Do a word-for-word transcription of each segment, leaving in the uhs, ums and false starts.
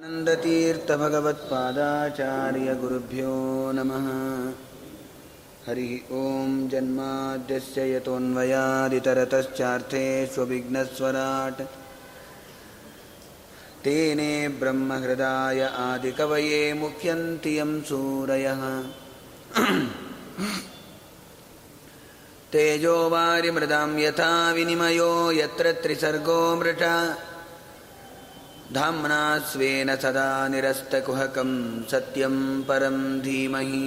ಆನಂದತೀರ್ಥ ಭಗವತ್ಪಾದಾಚಾರ್ಯ ಗುರುಭ್ಯೋ ನಮಃ. ಹರಿ ಓಂ. ಜನ್ಮಾದ್ಯಸ್ಯ ಯತೋನ್ವಯಾದಿತರತಶ್ಚಾರ್ಥೇಷ್ವವಿಘ್ನಸ್ವರಾಟ್ ತೇನೇ ಬ್ರಹ್ಮಹೃದಾಯ ಆದಿಕವಯೇ ಮುಖ್ಯಂತಿ ಯಂ ಸೂರಯಃ. ತೇಜೋ ವಾರಿ ಮೃದಾಂ ಯಥಾ ವಿನಿಮಯೋ ಯತ್ರ ತ್ರಿಸರ್ಗೋ ಮೃಷಾ ಧಾಮ್ನಾ ಸ್ವೇನ ಸದಾ ನಿರಸ್ತಕುಹಕಂ ಸತ್ಯಂ ಪರಂ ಧೀಮಹಿ.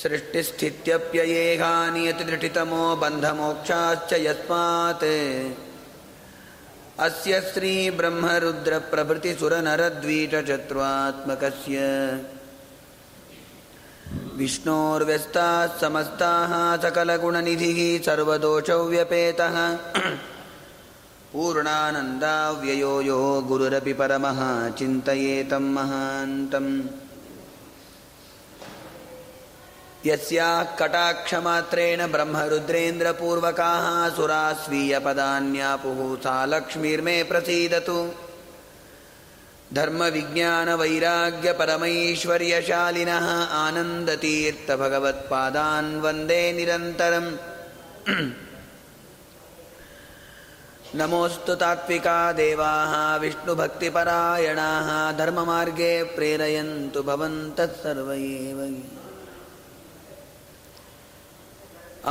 ಸೃಷ್ಟಿಸ್ಥಿತ್ಯಪ್ಯಯೇಹಾನಿಯತಿದೃಢಿತಮೋ ಬಂಧಮೋಕ್ಷಾಶ್ಚ ಯಸ್ಮಾತ್ ಅಸ್ಯ ಶ್ರೀ ಬ್ರಹ್ಮರುದ್ರ ಪ್ರಭೃತಿ ಸುರನರದ್ವೀಟಚತ್ವಾತ್ಮಕಸ್ಯ ವಿಷ್ಣೋರ್ವ್ಯಸ್ತಾಃ ಸಮಸ್ತಾಃ ಸಕಲಗುಣನಿಧಿಃ ಸರ್ವದೋಷವ್ಯಪೇತಃ ಪೂರ್ಣಾನಂದಾವ್ಯಯೋ ಯೋ ಗುರುರಪಿ ಪರಮಃ ಚಿಂತಯೇತಂ ಮಹಾಂತಂ. ಯಸ್ಯಾಃ ಕಟಾಕ್ಷಮಾತ್ರೇಣ ಬ್ರಹ್ಮರುದ್ರೇಂದ್ರಪೂರ್ವಕಾಃ ಅಸುರಾಃ ಸ್ವೀಯಪದಾನ್ಯಾಪುಃ ಸಾ ಲಕ್ಷ್ಮೀರ್ಮೇ ಪ್ರಸೀದತು. ಧರ್ಮವಿಜ್ಞಾನವೈರಾಗ್ಯಪರಮೈಶ್ವರ್ಯಶಾಲಿನಃ ಆನಂದತೀರ್ಥಭಗವತ್ಪಾದಾನ್ ವಂದೇ ನಿರಂತರಂ. ನಮೋಸ್ತು ತಾತ್ವಿಕಾ ದೇವಾಃ ವಿಷ್ಣುಭಕ್ತಿಪರಾಯಣಾಃ ಧರ್ಮಮಾರ್ಗೇ ಪ್ರೇರಯಂತು ಭವಂತಃ ಸರ್ವೈಃ.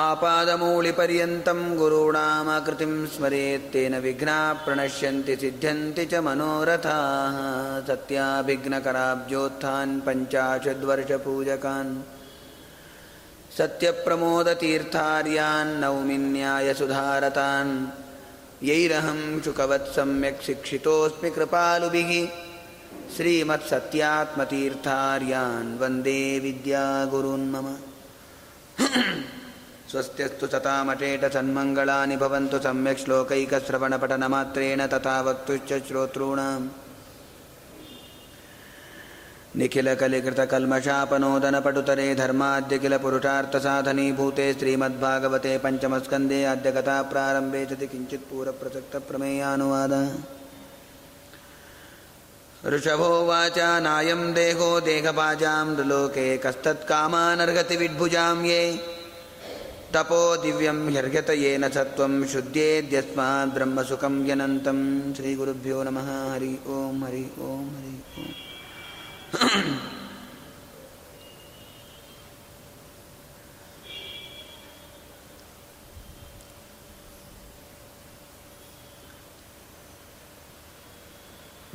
ಆಪಾದಮೂಳಿಪರ್ಯಂತಂ ಗುರುಣಾಮಕೃತಿಂ ಸ್ಮರೇತ್ ತೇನ ವಿಘ್ನಾಃ ಪ್ರಣಶ್ಯಂತಿ ಸಿದ್ಧ್ಯಂತಿ ಚ ಮನೋರಥಾಃ. ಸತ್ಯಾಭಿಘ್ನಕರಾಬ್ಜೋತ್ಥಾನ್ ಪಂಚಾಶದ್ವರ್ಷಪೂಜಕಾನ್ ಸತ್ಯಪ್ರಮೋದತೀರ್ಥಾರ್ಯಾನ್ ನೌಮಿ ನ್ಯಾಯಸುಧಾರತಾನ್. ಯೈರಹಂ ಶುಕವತ್ ಸಮ್ಯಕ್ ಶಿಕ್ಷಿತೋಸ್ಮಿ ಕೃಪಾಲುಭಿಃ ಶ್ರೀಮತ್ಸತ್ಯಾತ್ಮತೀರ್ಥಾರ್ಯಾನ್ ವಂದೇ ವಿದ್ಯಾಗುರೂನ್ ಮಮ. ಸ್ವಸ್ತ್ಯಸ್ತು ಸತಾಮಠೇಟ ಸನ್ಮಂಗಳಾನಿ ಭವಂತು ಸಮ್ಯಕ್ ಶ್ಲೋಕೈಕಶ್ರವಣಪಠನಮಾತ್ರೇಣ ತಥಾ ವಕ್ತುಶ್ಚ ಶ್ರೋತॄಣಾಂ. ನಿಖಿಲಕಲಿಕೃತಕಲ್ಮಷಾಪನೋದನಪಟುತರೆ ಧರ್ಮಾದ್ಯಖಿಲ ಪುರುಷಾರ್ಥಸಾಧನೀಭೂತೆ ಶ್ರೀಮದ್ಭಾಗವತೆ ಪಂಚಮಸ್ಕಂಧೆ ಅದ್ಯಕಥಾಪ್ರಾರಂಭೆ ಸತಿ ಕಿಂಚಿತ್ ಪೂರ್ವಪ್ರಸಕ್ತಪ್ರಮೇಯಾನುವಾದಃ. ಋಷಭೋವಾಚ ನಾಯಂ ದೇಹೋ ದೇಹಭಾಜಾಂ ನೃಲೋಕೆ ಕಸ್ತತ್ಕಾಮಾನರ್ಹತಿ ವಿಡ್ಭುಜಾಂ ಯೇ ತಪೋ ದಿವ್ಯಂ ಹ್ಯರ್ಘ್ಯತ ಯೇನ ಸತ್ವಂ ಶುದ್ಧೇದ್ಯಸ್ಮಾತ್ ಬ್ರಹ್ಮಸುಖಂ ಯನಂತಂ. ಶ್ರೀ ಗುರುಭ್ಯೋ ನಮಃ. ಹರಿ ಓಂ ಹರಿ ಓಂ ಹರಿ ಓಂ.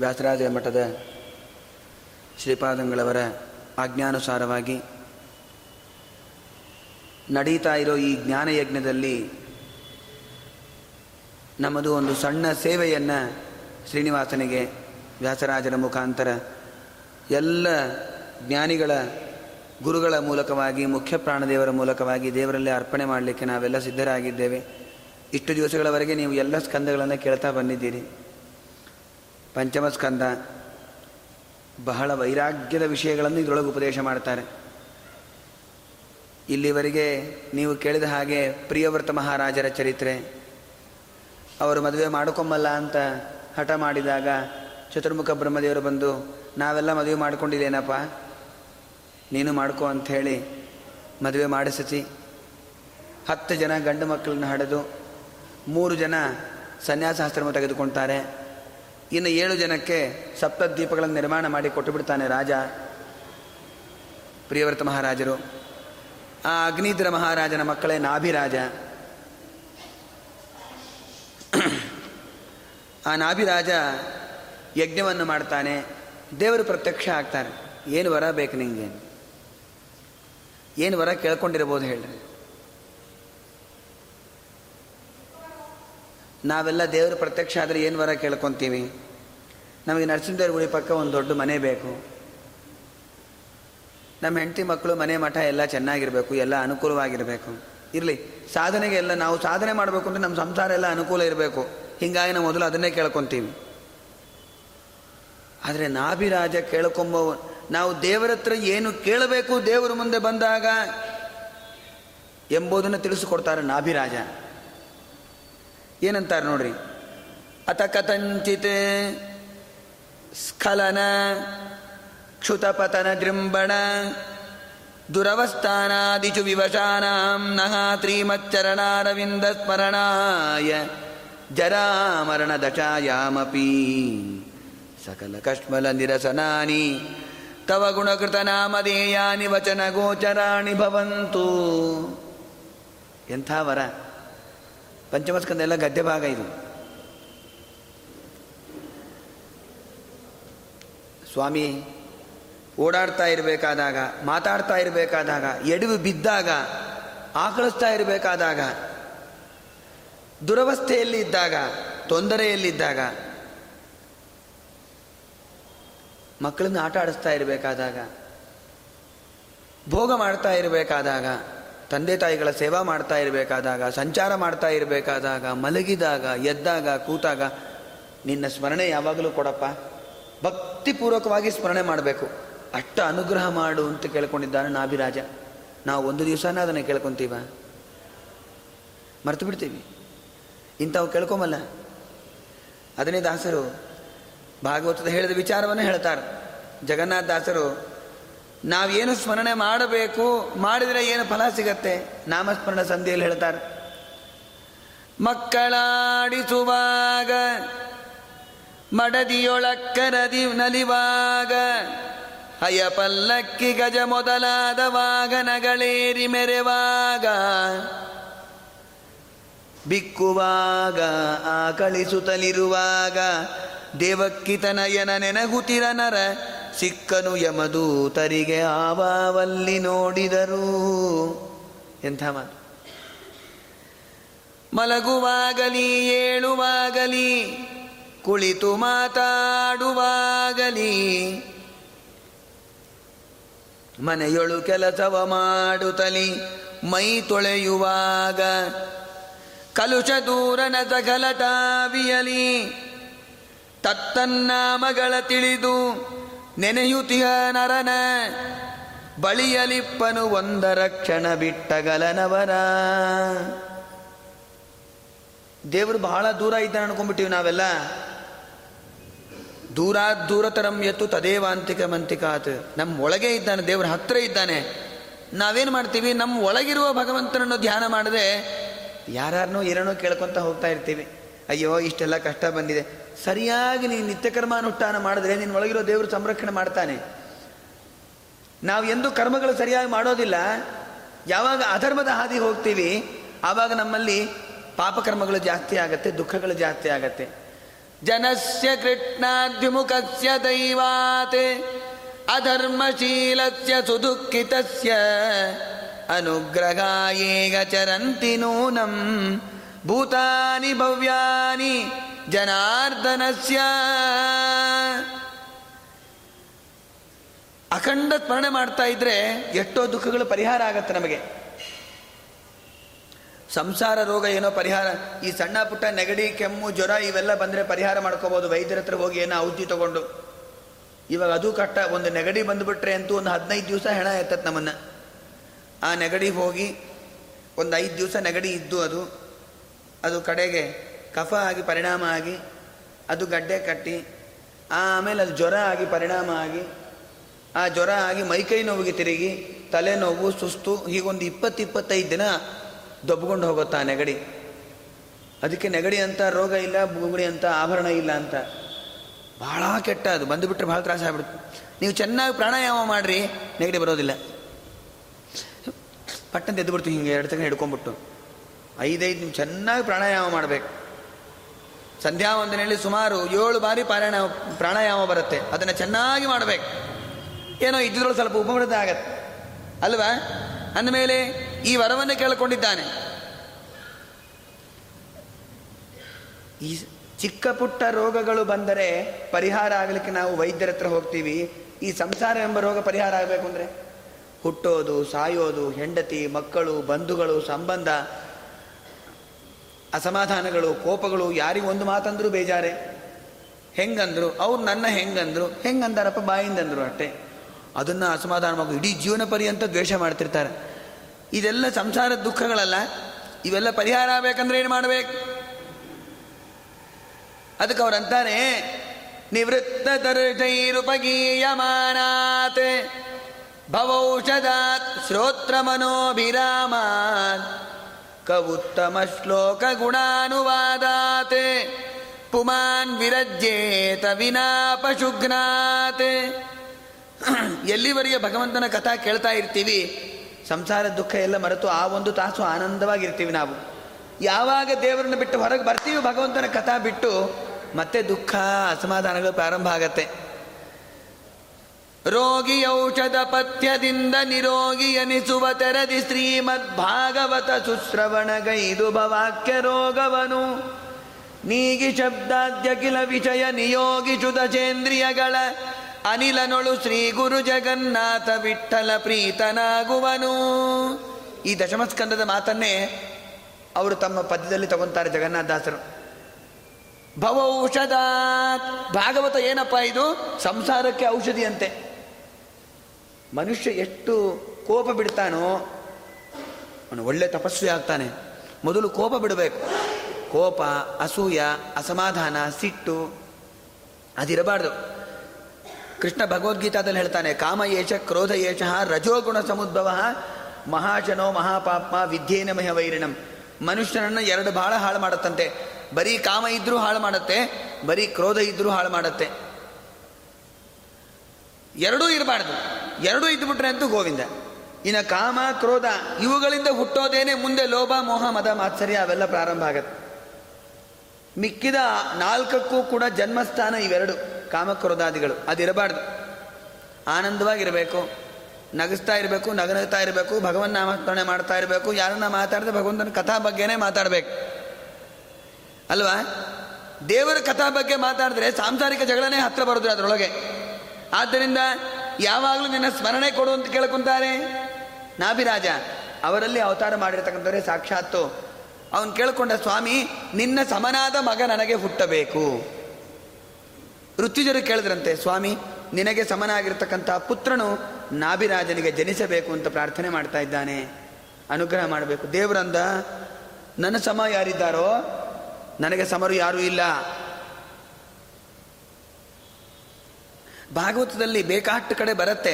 ವ್ಯಾಸರಾಜ ಮಠದ ಶ್ರೀಪಾದಂಗಳವರ ಆಜ್ಞಾನುಸಾರವಾಗಿ ನಡೀತಾ ಇರೋ ಈ ಜ್ಞಾನಯಜ್ಞದಲ್ಲಿ ನಮ್ಮದು ಒಂದು ಸಣ್ಣ ಸೇವೆಯನ್ನು ಶ್ರೀನಿವಾಸನಿಗೆ ವ್ಯಾಸರಾಜರ ಮುಖಾಂತರ ಎಲ್ಲ ಜ್ಞಾನಿಗಳ ಗುರುಗಳ ಮೂಲಕವಾಗಿ ಮುಖ್ಯ ಪ್ರಾಣದೇವರ ಮೂಲಕವಾಗಿ ದೇವರಲ್ಲೇ ಅರ್ಪಣೆ ಮಾಡಲಿಕ್ಕೆ ನಾವೆಲ್ಲ ಸಿದ್ಧರಾಗಿದ್ದೇವೆ. ಇಷ್ಟು ದಿವಸಗಳವರೆಗೆ ನೀವು ಎಲ್ಲ ಸ್ಕಂದಗಳನ್ನು ಕೇಳ್ತಾ ಬಂದಿದ್ದೀರಿ. ಪಂಚಮ ಸ್ಕಂದ ಬಹಳ ವೈರಾಗ್ಯದ ವಿಷಯಗಳನ್ನು ಇದರೊಳಗೆ ಉಪದೇಶ ಮಾಡ್ತಾರೆ. ಇಲ್ಲಿವರೆಗೆ ನೀವು ಕೇಳಿದ ಹಾಗೆ ಪ್ರಿಯವ್ರತ ಮಹಾರಾಜರ ಚರಿತ್ರೆ, ಅವರು ಮದುವೆ ಮಾಡ್ಕೊಂಬಲ್ಲ ಅಂತ ಹಠ ಮಾಡಿದಾಗ ಚತುರ್ಮುಖ ಬ್ರಹ್ಮದೇವರು ಬಂದು ನಾವೆಲ್ಲ ಮದುವೆ ಮಾಡ್ಕೊಂಡಿದ್ದೇನಪ್ಪ ನೀನು ಮಾಡ್ಕೊ ಅಂಥೇಳಿ ಮದುವೆ ಮಾಡಿಸಿ ಹತ್ತು ಜನ ಗಂಡು ಮಕ್ಕಳನ್ನ ಹಡೆದು ಮೂರು ಜನ ಸನ್ಯಾಸಾಶ್ರಮ ತೆಗೆದುಕೊಳ್ತಾರೆ. ಇನ್ನು ಏಳು ಜನಕ್ಕೆ ಸಪ್ತದ್ವೀಪಗಳನ್ನು ನಿರ್ಮಾಣ ಮಾಡಿ ಕೊಟ್ಟುಬಿಡ್ತಾನೆ ರಾಜ ಪ್ರಿಯವ್ರತ ಮಹಾರಾಜರು. ಆ ಅಗ್ನಿದ್ರ ಮಹಾರಾಜನ ಮಕ್ಕಳೇ ನಾಭಿರಾಜ. ಆ ನಾಭಿರಾಜ ಯಜ್ಞವನ್ನು ಮಾಡ್ತಾನೆ. ದೇವರು ಪ್ರತ್ಯಕ್ಷ ಆಗ್ತಾರೆ. ಏನು ವರ ಬೇಕು ನಿಂಗೆ, ಏನು ವರ ಕೇಳ್ಕೊಂಡಿರ್ಬೋದು ಹೇಳ್ರಿ. ನಾವೆಲ್ಲ ದೇವರು ಪ್ರತ್ಯಕ್ಷ ಆದರೆ ಏನು ವರ ಕೇಳ್ಕೊತೀವಿ? ನಮಗೆ ನರಸಿಂಹದೇವ್ರ ಗುಡಿ ಪಕ್ಕ ಒಂದು ದೊಡ್ಡ ಮನೆ ಬೇಕು, ನಮ್ಮ ಹೆಂಡತಿ ಮಕ್ಕಳು ಮನೆ ಮಠ ಎಲ್ಲ ಚೆನ್ನಾಗಿರಬೇಕು, ಎಲ್ಲ ಅನುಕೂಲವಾಗಿರಬೇಕು. ಇರಲಿ, ಸಾಧನೆಗೆ ಎಲ್ಲ ನಾವು ಸಾಧನೆ ಮಾಡಬೇಕು ಅಂದರೆ ನಮ್ಮ ಸಂಸಾರ ಎಲ್ಲ ಅನುಕೂಲ ಇರಬೇಕು. ಹೀಗಾಗಿ ನಾವು ಮೊದಲು ಅದನ್ನೇ ಕೇಳ್ಕೊತೀವಿ. ಆದರೆ ನಾಭಿರಾಜ ಕೇಳ್ಕೊಂಬೋ ನಾವು ದೇವರ ಹತ್ರ ಏನು ಕೇಳಬೇಕು ದೇವರು ಮುಂದೆ ಬಂದಾಗ ಎಂಬುದನ್ನು ತಿಳಿಸಿಕೊಡ್ತಾರೆ ನಾಭಿರಾಜ. ಏನಂತಾರೆ ನೋಡ್ರಿ, ಅತ ಕಥಂಚಿತ್ ಸ್ಖಲನ ಕ್ಷುತಪತನ ಜೃಂಭಣ ದುರವಸ್ಥಾನಾದಿಚು ವಿವಶಾನಾಂ ನಃ ತ್ರೀಮಚ್ಚರಣಾರವಿಂದ ಸ್ಮರಣಾಯ ಜರಾಮರಣ ದಶಾಯಾಮಪಿ ಸಕಲ ಕಶ್ಮಲ ನಿರಸನಾನಿ ತವ ಗುಣಕೃತ ನಾಮಧೇಯಾನಿ ವಚನ ಗೋಚರಾಣಿ ಭವಂತು. ಎಂಥ ವರ! ಪಂಚಮಸ್ಕಂದ ಎಲ್ಲ ಗದ್ಯ ಭಾಗ ಇದು. ಸ್ವಾಮಿ ಓಡಾಡ್ತಾ ಇರಬೇಕಾದಾಗ, ಮಾತಾಡ್ತಾ ಇರಬೇಕಾದಾಗ, ಎಡವಿ ಬಿದ್ದಾಗ, ಆಕಳಿಸ್ತಾ ಇರಬೇಕಾದಾಗ, ದುರವಸ್ಥೆಯಲ್ಲಿ ಇದ್ದಾಗ, ತೊಂದರೆಯಲ್ಲಿದ್ದಾಗ, ಮಕ್ಕಳನ್ನು ಆಟ ಆಡಿಸ್ತಾ ಇರಬೇಕಾದಾಗ, ಭೋಗ ಮಾಡ್ತಾ ಇರಬೇಕಾದಾಗ, ತಂದೆ ತಾಯಿಗಳ ಸೇವಾ ಮಾಡ್ತಾ ಇರಬೇಕಾದಾಗ, ಸಂಚಾರ ಮಾಡ್ತಾ ಇರಬೇಕಾದಾಗ, ಮಲಗಿದಾಗ, ಎದ್ದಾಗ, ಕೂತಾಗ ನಿನ್ನ ಸ್ಮರಣೆ ಯಾವಾಗಲೂ ಕೊಡಪ್ಪ, ಭಕ್ತಿಪೂರ್ವಕವಾಗಿ ಸ್ಮರಣೆ ಮಾಡಬೇಕು, ಅಷ್ಟ ಅನುಗ್ರಹ ಮಾಡು ಅಂತ ಕೇಳ್ಕೊಂಡಿದ್ದಾನೆ ನಾಭಿರಾಜ. ನಾವು ಒಂದು ದಿವಸನ ಅದನ್ನು ಕೇಳ್ಕೊತೀವ? ಮರೆತು ಬಿಡ್ತೀವಿ. ಇಂಥವು ಕೇಳ್ಕೊಂಬಲ್ಲ. ಅದನ್ನೇ ದಾಸರು ಭಾಗವತದ ಹೇಳಿದ ವಿಚಾರವನ್ನು ಹೇಳ್ತಾರೆ. ಜಗನ್ನಾಥ ದಾಸರು, ನಾವೇನು ಸ್ಮರಣೆ ಮಾಡಬೇಕು, ಮಾಡಿದರೆ ಏನು ಫಲ ಸಿಗತ್ತೆ, ನಾಮಸ್ಮರಣ ಸಂಧಿಯಲ್ಲಿ ಹೇಳ್ತಾರೆ. ಮಕ್ಕಳಾಡಿಸುವಾಗ ಮಡದಿಯೊಳಕ್ಕರದಿ ನಲಿವಾಗ ಹಯ ಪಲ್ಲಕ್ಕಿ ಗಜ ಮೊದಲಾದ ವಾಗನಗಳೇರಿ ಮೆರೆವಾಗ ಬಿಕ್ಕುವಾಗ ಆಕಳಿಸುತ್ತಲಿರುವಾಗ ದೇವಕ್ಕಿತನಯನ ನೆನಗುತಿರನರ ಸಿಕ್ಕನು ಯಮದೂತರಿಗೆ ಆವಾವಲ್ಲಿ ನೋಡಿದರು. ಎಂಥ ಮಾತು! ಮಲಗುವಾಗಲಿ ಏಳುವಾಗಲಿ ಕುಳಿತು ಮಾತಾಡುವಾಗಲಿ ಮನೆಯೊಳು ಕೆಲಸವ ಮಾಡುತ್ತಲಿ ಮೈ ತೊಳೆಯುವಾಗ ಕಲುಷ ದೂರನ ಸಕಲ ತಾವಿಯಲಿ ತತ್ತನ್ನಾಮಗಳ ತಿಳಿದು ನೆನೆಯುತಿಯ ನರನ ಬಳಿಯಲಿಪ್ಪನು ಒಂದರ ಕ್ಷಣ ಬಿಟ್ಟಗಲನವರ. ದೇವರು ಬಹಳ ದೂರ ಇದ್ದಾನೆ ಅನ್ಕೊಂಡ್ಬಿಟ್ಟಿವಿ ನಾವೆಲ್ಲ. ದೂರ ದೂರತರಂ ಎತ್ತು ತದೇವಾಂತಿಕ ಮಂತಿಕಾತ್. ನಮ್ಮ ಒಳಗೆ ಇದ್ದಾನೆ ದೇವ್ರ, ಹತ್ರ ಇದ್ದಾನೆ. ನಾವೇನು ಮಾಡ್ತೀವಿ? ನಮ್ಮ ಒಳಗಿರುವ ಭಗವಂತನನ್ನು ಧ್ಯಾನ ಮಾಡದೆ ಯಾರ್ಯಾರನೋ ಏನೇನೋ ಕೇಳ್ಕೊತ ಹೋಗ್ತಾ ಇರ್ತೀವಿ. ಅಯ್ಯೋ ಇಷ್ಟೆಲ್ಲ ಕಷ್ಟ ಬಂದಿದೆ. ಸರಿಯಾಗಿ ನೀನು ನಿತ್ಯಕರ್ಮಾನುಷ್ಠಾನ ಮಾಡಿದ್ರೆ ನಿನ್ನ ಒಳಗಿರೋ ದೇವರು ಸಂರಕ್ಷಣೆ ಮಾಡ್ತಾನೆ. ನಾವು ಎಂದೂ ಕರ್ಮಗಳು ಸರಿಯಾಗಿ ಮಾಡೋದಿಲ್ಲ. ಯಾವಾಗ ಅಧರ್ಮದ ಹಾದಿ ಹೋಗ್ತೀವಿ ಆವಾಗ ನಮ್ಮಲ್ಲಿ ಪಾಪಕರ್ಮಗಳು ಜಾಸ್ತಿ ಆಗತ್ತೆ, ದುಃಖಗಳು ಜಾಸ್ತಿ ಆಗತ್ತೆ. ಜನಸ್ಯ ಕೃಷ್ಣಾದ್ವಿಮುಖಸ್ಯ ದೈವಾತ್ ಅಧರ್ಮಶೀಲಸ್ಯ ಸುದುಃಖಿತಸ್ಯ ಅನುಗ್ರಹಾಯೇಗ ಚರಂತಿ ನೂನಂ ಭೂತಾನಿ ಭವ್ಯಾನಿ ಜನಾರ್ದನಸ್ಯ. ಅಖಂಡ ಸ್ಮರಣೆ ಮಾಡ್ತಾ ಇದ್ರೆ ಎಷ್ಟೋ ದುಃಖಗಳು ಪರಿಹಾರ ಆಗತ್ತೆ ನಮಗೆ. ಸಂಸಾರ ರೋಗ ಏನೋ ಪರಿಹಾರ. ಈ ಸಣ್ಣ ಪುಟ್ಟ ನೆಗಡಿ, ಕೆಮ್ಮು, ಜ್ವರ ಇವೆಲ್ಲ ಬಂದರೆ ಪರಿಹಾರ ಮಾಡ್ಕೋಬೋದು ವೈದ್ಯರ ಹತ್ರ ಹೋಗಿ ಏನೋ ಔಷಧಿ ತೊಗೊಂಡು. ಇವಾಗ ಅದು ಕಷ್ಟ. ಒಂದು ನೆಗಡಿ ಬಂದುಬಿಟ್ರೆ ಅಂತೂ ಒಂದು ಹದಿನೈದು ದಿವಸ ಹೆಣ ಎತ್ತತ್ತೆ ನಮ್ಮನ್ನು. ಆ ನೆಗಡಿ ಹೋಗಿ ಒಂದು ಐದು ದಿವಸ ನೆಗಡಿ ಇದ್ದು ಅದು ಅದು ಕಡೆಗೆ ಕಫ ಆಗಿ ಪರಿಣಾಮ ಆಗಿ ಅದು ಗಡ್ಡೆ ಕಟ್ಟಿ ಆಮೇಲೆ ಅದು ಜ್ವರ ಆಗಿ ಪರಿಣಾಮ ಆಗಿ ಆ ಜ್ವರ ಆಗಿ ಮೈಕೈ ನೋವಿಗೆ ತಿರುಗಿ ತಲೆನೋವು, ಸುಸ್ತು, ಹೀಗೊಂದು ಇಪ್ಪತ್ತು ಇಪ್ಪತ್ತೈದು ದಿನ ದೊಬ್ಕೊಂಡು ಹೋಗುತ್ತಾ ನೆಗಡಿ. ಅದಕ್ಕೆ ನೆಗಡಿ ಅಂತ ರೋಗ ಇಲ್ಲ, ಬುಗುಡಿ ಅಂತ ಆಭರಣ ಇಲ್ಲ ಅಂತ. ಭಾಳ ಕೆಟ್ಟ ಅದು. ಬಂದುಬಿಟ್ರೆ ಭಾಳ ತ್ರಾಸ ಆಗ್ಬಿಡುತ್ತೆ. ನೀವು ಚೆನ್ನಾಗಿ ಪ್ರಾಣಾಯಾಮ ಮಾಡಿರಿ, ನೆಗಡಿ ಬರೋದಿಲ್ಲ. ಪಟ್ಟಂತ ಎದ್ದು ಬಿಡ್ತೀವಿ ಹಿಂಗೆ ಎರಡು ತಗ ಹಿಡ್ಕೊಂಡ್ಬಿಟ್ಟು. ಐದೈದು ನೀವು ಚೆನ್ನಾಗಿ ಪ್ರಾಣಾಯಾಮ ಮಾಡಬೇಕು. ಸಂಧ್ಯಾ ವಂದನೆಯಲ್ಲಿ ಸುಮಾರು ಏಳು ಬಾರಿ ಪಾರಾಯಣ ಪ್ರಾಣಾಯಾಮ ಬರುತ್ತೆ. ಅದನ್ನು ಚೆನ್ನಾಗಿ ಮಾಡಬೇಕು. ಏನೋ ಇದ್ರೊಳಗೆ ಸ್ವಲ್ಪ ಉಪಮೃತ ಆಗತ್ತೆ ಅಲ್ವಾ? ಅಂದಮೇಲೆ ಈ ವರವನ್ನು ಕೇಳಿಕೊಂಡಿದ್ದಾನೆ. ಈ ಚಿಕ್ಕ ಪುಟ್ಟ ರೋಗಗಳು ಬಂದರೆ ಪರಿಹಾರ ಆಗಲಿಕ್ಕೆ ನಾವು ವೈದ್ಯರ ಹತ್ರ ಹೋಗ್ತೀವಿ. ಈ ಸಂಸಾರ ಎಂಬ ರೋಗ ಪರಿಹಾರ ಆಗಬೇಕು ಅಂದರೆ ಹುಟ್ಟೋದು, ಸಾಯೋದು, ಹೆಂಡತಿ, ಮಕ್ಕಳು, ಬಂಧುಗಳು, ಸಂಬಂಧ, ಅಸಮಾಧಾನಗಳು, ಕೋಪಗಳು, ಯಾರಿಗೊಂದು ಮಾತಂದ್ರೂ ಬೇಜಾರೆ. ಹೆಂಗಂದ್ರು ಅವ್ರು, ನನ್ನ ಹೆಂಗಂದ್ರು, ಹೆಂಗಂದಾರಪ್ಪ ಬಾಯಿಂದಂದ್ರು ಅಷ್ಟೇ, ಅದನ್ನು ಅಸಮಾಧಾನ ಮಗು ಇಡೀ ಜೀವನ ಪರ್ಯಂತ ದ್ವೇಷ ಮಾಡ್ತಿರ್ತಾರೆ. ಇದೆಲ್ಲ ಸಂಸಾರದ ದುಃಖಗಳಲ್ಲ. ಇವೆಲ್ಲ ಪರಿಹಾರ ಆಗಬೇಕಂದ್ರೆ ಏನು ಮಾಡಬೇಕು? ಅದಕ್ಕೆ ಅವ್ರಂತಾರೆ, ನಿವೃತ್ತದರ್ಶೈರುಪಗೀಯಮಾನಾತ್ ಭವೌಷಧಾತ್ ಶ್ರೋತ್ರಮನೋಭಿರಾಮಾನ್ ಕ ಉತ್ತಮ ಶ್ಲೋಕ ಗುಣಾನುವಾದಾತ್ ಪುಮಾನ್ ವಿರಜ್ಯೇತ ವಿನಾ ಪಶುಘ್ನಾತ್. ಎಲ್ಲಿವರೆಗೆ ಭಗವಂತನ ಕಥಾ ಕೇಳ್ತಾ ಇರ್ತೀವಿ, ಸಂಸಾರ ದುಃಖ ಎಲ್ಲ ಮರೆತು ಆ ಒಂದು ತಾಸು ಆನಂದವಾಗಿರ್ತೀವಿ ನಾವು. ಯಾವಾಗ ದೇವರನ್ನ ಬಿಟ್ಟು ಹೊರಗೆ ಬರ್ತೀವಿ, ಭಗವಂತನ ಕಥಾ ಬಿಟ್ಟು, ಮತ್ತೆ ದುಃಖ ಅಸಮಾಧಾನಗಳು ಪ್ರಾರಂಭ ಆಗತ್ತೆ. ರೋಗಿ ಔಷಧ ಪಥ್ಯದಿಂದ ನಿರೋಗಿ ಎನಿಸುವ ತೆರದಿ ಶ್ರೀಮದ್ ಭಾಗವತ ಸುಶ್ರವಣಗೈದು ಭವಾಕ್ಯ ರೋಗವನು ನೀಗಿ ಶಬ್ದಾದ್ಯಖಿಲ ವಿಷಯ ನಿಯೋಗಿ ಶುತಚೇಂದ್ರಿಯಗಳ ಅನಿಲನೊಳು ಶ್ರೀ ಗುರು ಜಗನ್ನಾಥ ವಿಠಲ ಪ್ರೀತನಾಗುವನು. ಈ ದಶಮಸ್ಕಂದದ ಮಾತನ್ನೇ ಅವರು ತಮ್ಮ ಪದ್ಯದಲ್ಲಿ ತಗೊಂತಾರೆ ಜಗನ್ನಾಥದಾಸರು. ಭವ ಔಷಧಾತ್, ಭಾಗವತ ಏನಪ್ಪ ಇದು? ಸಂಸಾರಕ್ಕೆ ಔಷಧಿಯಂತೆ. ಮನುಷ್ಯ ಎಷ್ಟು ಕೋಪ ಬಿಡ್ತಾನೋ ಅವನು ಒಳ್ಳೆ ತಪಸ್ವಿ ಆಗ್ತಾನೆ. ಮೊದಲು ಕೋಪ ಬಿಡಬೇಕು. ಕೋಪ, ಅಸೂಯ, ಅಸಮಾಧಾನ, ಸಿಟ್ಟು ಅದಿರಬಾರ್ದು. ಕೃಷ್ಣ ಭಗವದ್ಗೀತಾದಲ್ಲಿ ಹೇಳ್ತಾನೆ, ಕಾಮ ಏಷ ಕ್ರೋಧ ಏಷ ರಜೋಗುಣ ಸಮುದ್ಭವ ಮಹಾಶನೋ ಮಹಾಪಾಪ್ಮ ವಿದ್ಯೇನ ಮಹ ವೈರಿಣಂ. ಮನುಷ್ಯನನ್ನು ಎರಡು ಭಾಳ ಹಾಳು ಮಾಡುತ್ತಂತೆ. ಬರೀ ಕಾಮ ಇದ್ರೂ ಹಾಳು ಮಾಡುತ್ತೆ, ಬರೀ ಕ್ರೋಧ ಇದ್ರೂ ಹಾಳು ಮಾಡುತ್ತೆ. ಎರಡೂ ಇರಬಾರ್ದು. ಎರಡೂ ಇದ್ಬಿಟ್ರೆ ಅಂತೂ ಗೋವಿಂದ. ಇನ್ನು ಕಾಮ ಕ್ರೋಧ ಇವುಗಳಿಂದ ಹುಟ್ಟೋದೇನೆ ಮುಂದೆ ಲೋಭ ಮೋಹ ಮದ ಮಾತ್ಸರ್ಯ ಅವೆಲ್ಲ ಪ್ರಾರಂಭ ಆಗತ್ತೆ. ಮಿಕ್ಕಿದ ನಾಲ್ಕಕ್ಕೂ ಕೂಡ ಜನ್ಮಸ್ಥಾನ ಇವೆರಡು, ಕಾಮಕ್ರೋಧಾದಿಗಳು. ಅದಿರಬಾರ್ದು. ಆನಂದವಾಗಿರಬೇಕು, ನಗಿಸ್ತಾ ಇರಬೇಕು, ನಗನಗ್ತಾ ಇರಬೇಕು, ಭಗವನ್ ನಾಮಸ್ಮರಣೆ ಮಾಡ್ತಾ ಇರಬೇಕು, ಯಾರನ್ನ ಮಾತಾಡಿದ್ರೆ ಭಗವಂತನ ಕಥಾ ಬಗ್ಗೆನೇ ಮಾತಾಡಬೇಕು ಅಲ್ವಾ? ದೇವರ ಕಥಾ ಬಗ್ಗೆ ಮಾತಾಡಿದ್ರೆ ಸಾಂಸಾರಿಕ ಜಗಳನೇ ಹತ್ರ ಬರೋದು ಅದರೊಳಗೆ. ಆದ್ದರಿಂದ ಯಾವಾಗಲೂ ನಿನ್ನ ಸ್ಮರಣೆ ಕೊಡು ಅಂತ ಕೇಳ್ಕೊಂತಾರೆ ನಾಭಿರಾಜ. ಅವರಲ್ಲಿ ಅವತಾರ ಮಾಡಿರ್ತಕ್ಕಂಥವ್ರೆ ಸಾಕ್ಷಾತ್ತು. ಅವನು ಕೇಳ್ಕೊಂಡ, ಸ್ವಾಮಿ ನಿನ್ನ ಸಮನಾದ ಮಗ ನನಗೆ ಹುಟ್ಟಬೇಕು. ಋತ್ವಿಜರು ಕೇಳಿದ್ರಂತೆ, ಸ್ವಾಮಿ ನಿನಗೆ ಸಮನಾಗಿರ್ತಕ್ಕಂಥ ಪುತ್ರನು ನಾಭಿರಾಜನಿಗೆ ಜನಿಸಬೇಕು ಅಂತ ಪ್ರಾರ್ಥನೆ ಮಾಡ್ತಾ ಇದ್ದಾನೆ, ಅನುಗ್ರಹ ಮಾಡಬೇಕು. ದೇವರಂದ, ನನ್ನ ಸಮ ಯಾರಿದ್ದಾರೋ ನನಗೆ ಸಮರು ಯಾರೂ ಇಲ್ಲ. ಭಾಗವತದಲ್ಲಿ ಬೇಕಾಷ್ಟು ಕಡೆ ಬರುತ್ತೆ,